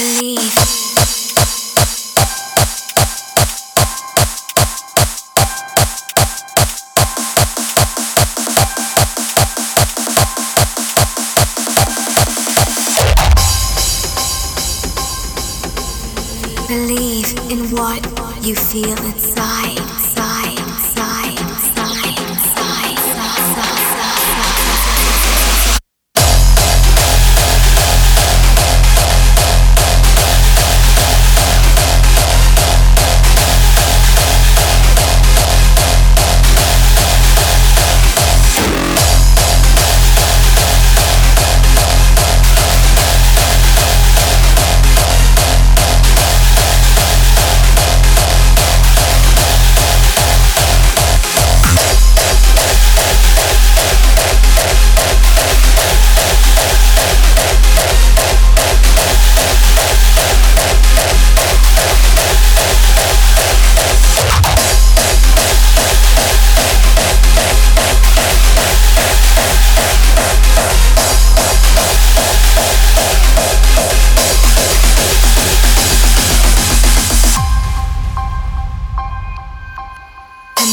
believe. Believe in what you feel inside.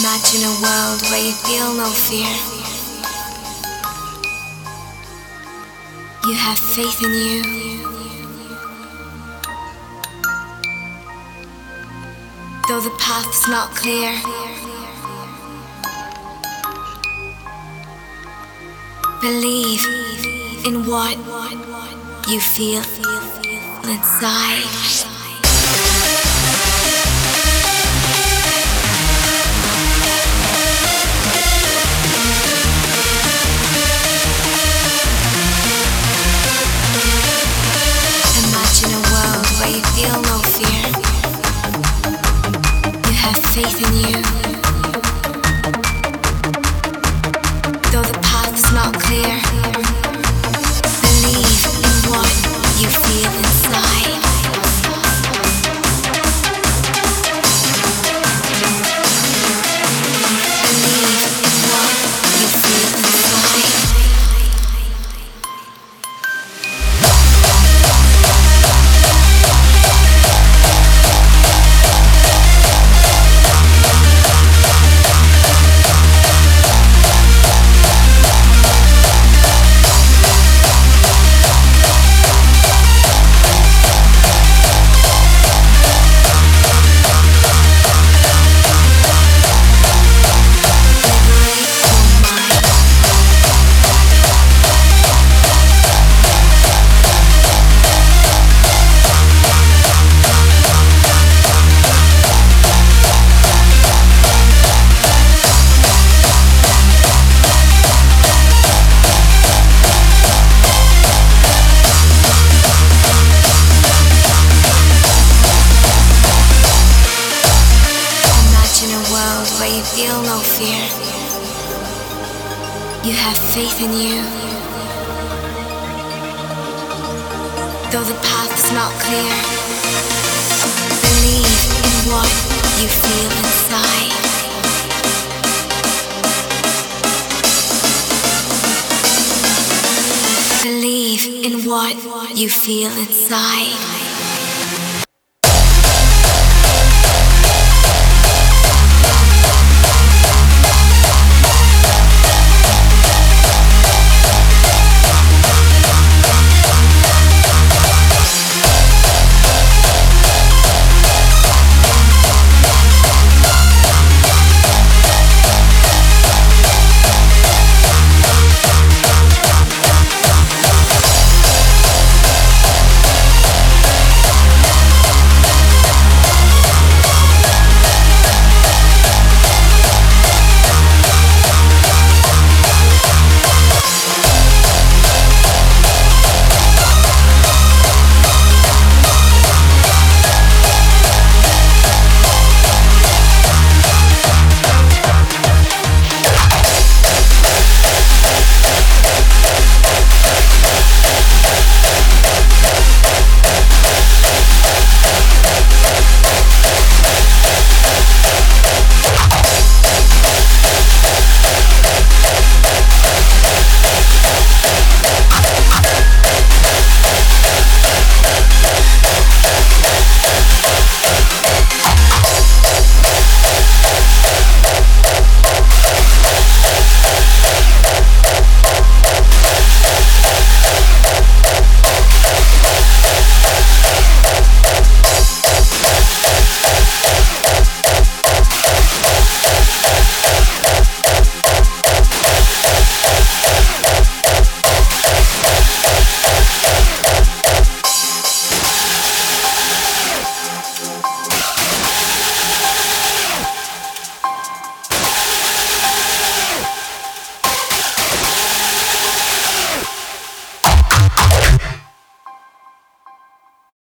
Imagine a world where you feel no fear. You have faith in you. Though the path's not clear, believe in what you feel inside. You feel no fear. You have faith in you. Though the path's not clear, believe in what you feel inside. Believe in what you feel inside. Where you feel no fear, you have faith in you. Though the path's not clear, believe in what you feel inside. Believe in what you feel inside.